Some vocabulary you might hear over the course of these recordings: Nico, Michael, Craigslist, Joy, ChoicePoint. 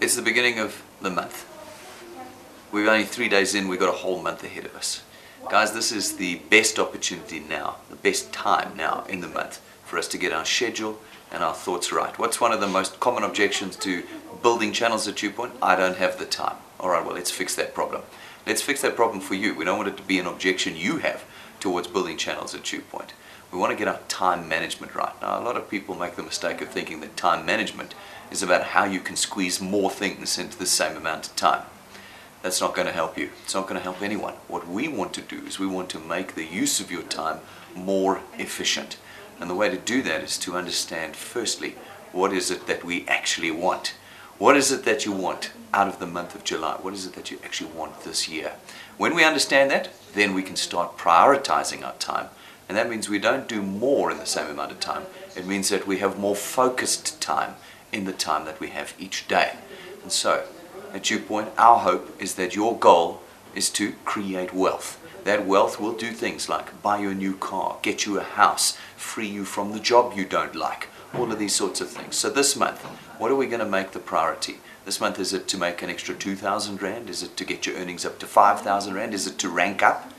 It's the beginning of the month. We're only 3 days in, we've got a whole month ahead of us. Guys, this is the best opportunity now, the best time now in the month for us to get our schedule and our thoughts right. What's one of the most common objections to building channels at ChoicePoint? I don't have the time. Alright, well let's fix that problem. Let's fix that problem for you. We don't want it to be an objection you have towards building channels at ChoicePoint. We want to get our time management right. Now, a lot of people make the mistake of thinking that time management is about how you can squeeze more things into the same amount of time. That's not going to help you. It's not going to help anyone. What we want to do is we want to make the use of your time more efficient. And the way to do that is to understand, firstly, what is it that we actually want? What is it that you want out of the month of July? What is it that you actually want this year? When we understand that, then we can start prioritizing our time. And that means we don't do more in the same amount of time. It means that we have more focused time in the time that we have each day. And so, at ChoicePoint, our hope is that your goal is to create wealth. That wealth will do things like buy you a new car, get you a house, free you from the job you don't like, all of these sorts of things. So this month, what are we going to make the priority? This month, is it to make an extra 2,000 Rand? Is it to get your earnings up to 5,000 Rand? Is it to rank up?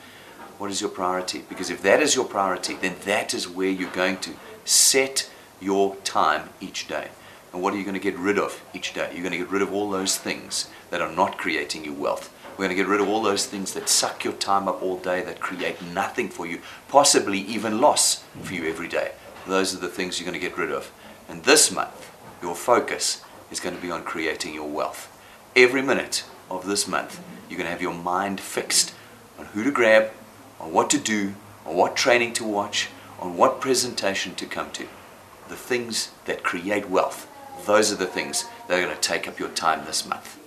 What is your priority? Because if that is your priority, then that is where you're going to set your time each day. And what are you going to get rid of each day? You're going to get rid of all those things that are not creating you wealth. We're going to get rid of all those things that suck your time up all day, that create nothing for you, possibly even loss for you every day. Those are the things you're going to get rid of. And this month, your focus is going to be on creating your wealth. Every minute of this month, you're going to have your mind fixed on who to grab, on what to do, on what training to watch, on what presentation to come to. The things that create wealth. Those are the things that are going to take up your time this month.